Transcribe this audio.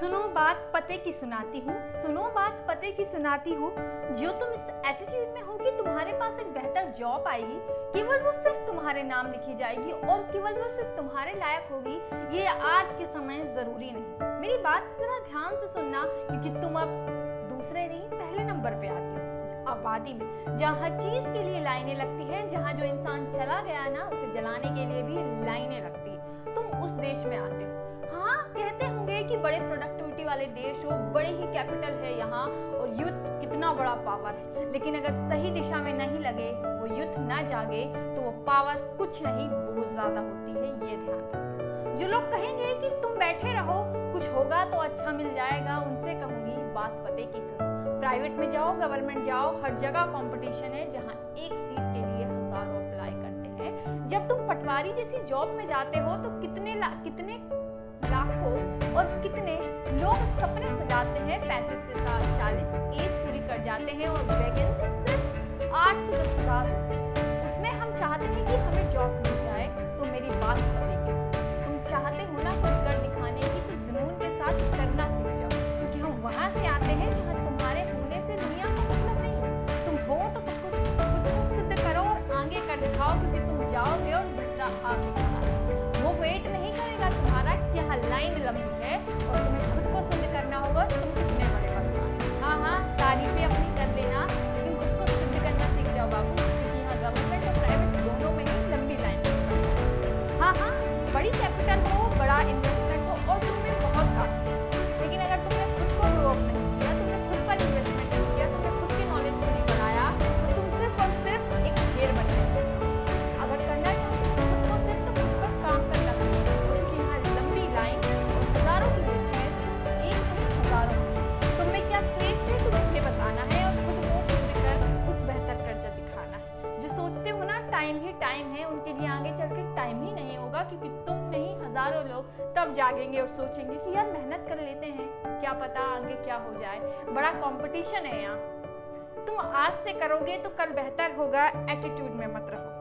सुनो बात पते की सुनाती हूँ, सुनो बात पते की सुनाती हूँ। जो तुम इस एटीट्यूड में हो कि तुम्हारे पास एक बेहतर जॉब आएगी, केवल वो सिर्फ तुम्हारे नाम लिखी जाएगी और केवल वो सिर्फ तुम्हारे लायक होगी, ये आज के समय जरूरी नहीं। मेरी बात जरा ध्यान से सुनना, क्योंकि तुम अब दूसरे नहीं पहले नंबर पे आते हो। आबादी में जहाँ हर चीज के लिए लाइनें लगती हैं, जहाँ जो इंसान चला गया ना उसे जलाने के लिए भी लाइनें लगती हैं, तुम उस देश में आते हो। हाँ, कहते होंगे कि बड़े प्रोडक्टिविटी वाले देश हो, बड़े ही कैपिटल है यहाँ और यूथ कितना बड़ा पावर है, लेकिन अगर सही दिशा में नहीं लगे, वो यूथ ना जागे, तो वो पावर कुछ नहीं बहुत ज्यादा होती है। ये ध्यान रखना। जो लोग कहेंगे कि तुम बैठे रहो, कुछ होगा तो अच्छा मिल जाएगा, उनसे कहूंगी बात पते की सुनो। प्राइवेट में जाओ, गवर्नमेंट जाओ, हर जगह कंपटीशन है, जहाँ एक सीट के लिए हजारों अप्लाई करते हैं। जब तुम पटवारी जैसी जॉब में जाते हो तो कितने लाखों और कितने लोग सपने सजाते हैं, 35 से 40 एज पूरी कर जाते हैं और वैकेंसी सिर्फ 8 से 10 हजार होती है। उसमें हम चाहते हैं कि हमें जॉब मिल जाए, तो मेरी बात पते की सुनो। तुम चाहते हो ना कुछ कर दिखाने की, तो जुनून के साथ करना सीख जाओ, क्योंकि हम वहाँ से आते हैं जहाँ तुम्हारे होने से दुनिया को मतलब नहीं है। तुम हो तो तुम खुद को सिद्ध करो और आगे कर दिखाओ, क्योंकि तुम जाओगे और दूसरा आगे जाएगा, वो वेट नहीं करेगा तुम्हारा कि हाँ लाइन लंबी है, और तुम्हें खुद को सिद्ध करना होगा तुम कितने बड़े बनना। हाँ, तारीफें अपनी कर लेना, लेकिन खुद को सिद्ध करना सीख जाओ बाबू, क्योंकि यहाँ गवर्नमेंट और प्राइवेट दोनों में ही लंबी लाइन है। हाँ, बड़ी कैपिटल हो, बड़ा इन्वेस्टमेंट हो और तुम्हें बहुत काम, लेकिन अगर तुमने खुद को ग्रो अप नहीं किया, तुमने खुद पर इन्वेस्टमेंट नहीं किया, तुमने खुद के नॉलेज को नहीं बढ़ाया, तो तुम सिर्फ और सिर्फ एक ढेर बन जाओगे। अगर करना चाहते हो खुद को सिर्फ, तो खुद पर काम करना चाहिए, क्योंकि यहाँ लंबी लाइन और हजारों की लिस्ट है, एक नहीं हजारों। तुम्हें क्या श्रेष्ठ है तुम्हें ये बताना है और खुद को सिद्ध कर कुछ बेहतर कर्जा दिखाना है। जो सोचते हो ना टाइम ही टाइम है, उनके लिए आगे चल के टाइम ही नहीं होगा, क्योंकि तुम नहीं हजारों लोग तब जागेंगे और सोचेंगे कि यार मेहनत कर लेते हैं, क्या पता आगे क्या हो जाए, बड़ा कंपटीशन है यहाँ। तुम आज से करोगे तो कल बेहतर होगा, एटीट्यूड में मत रहो।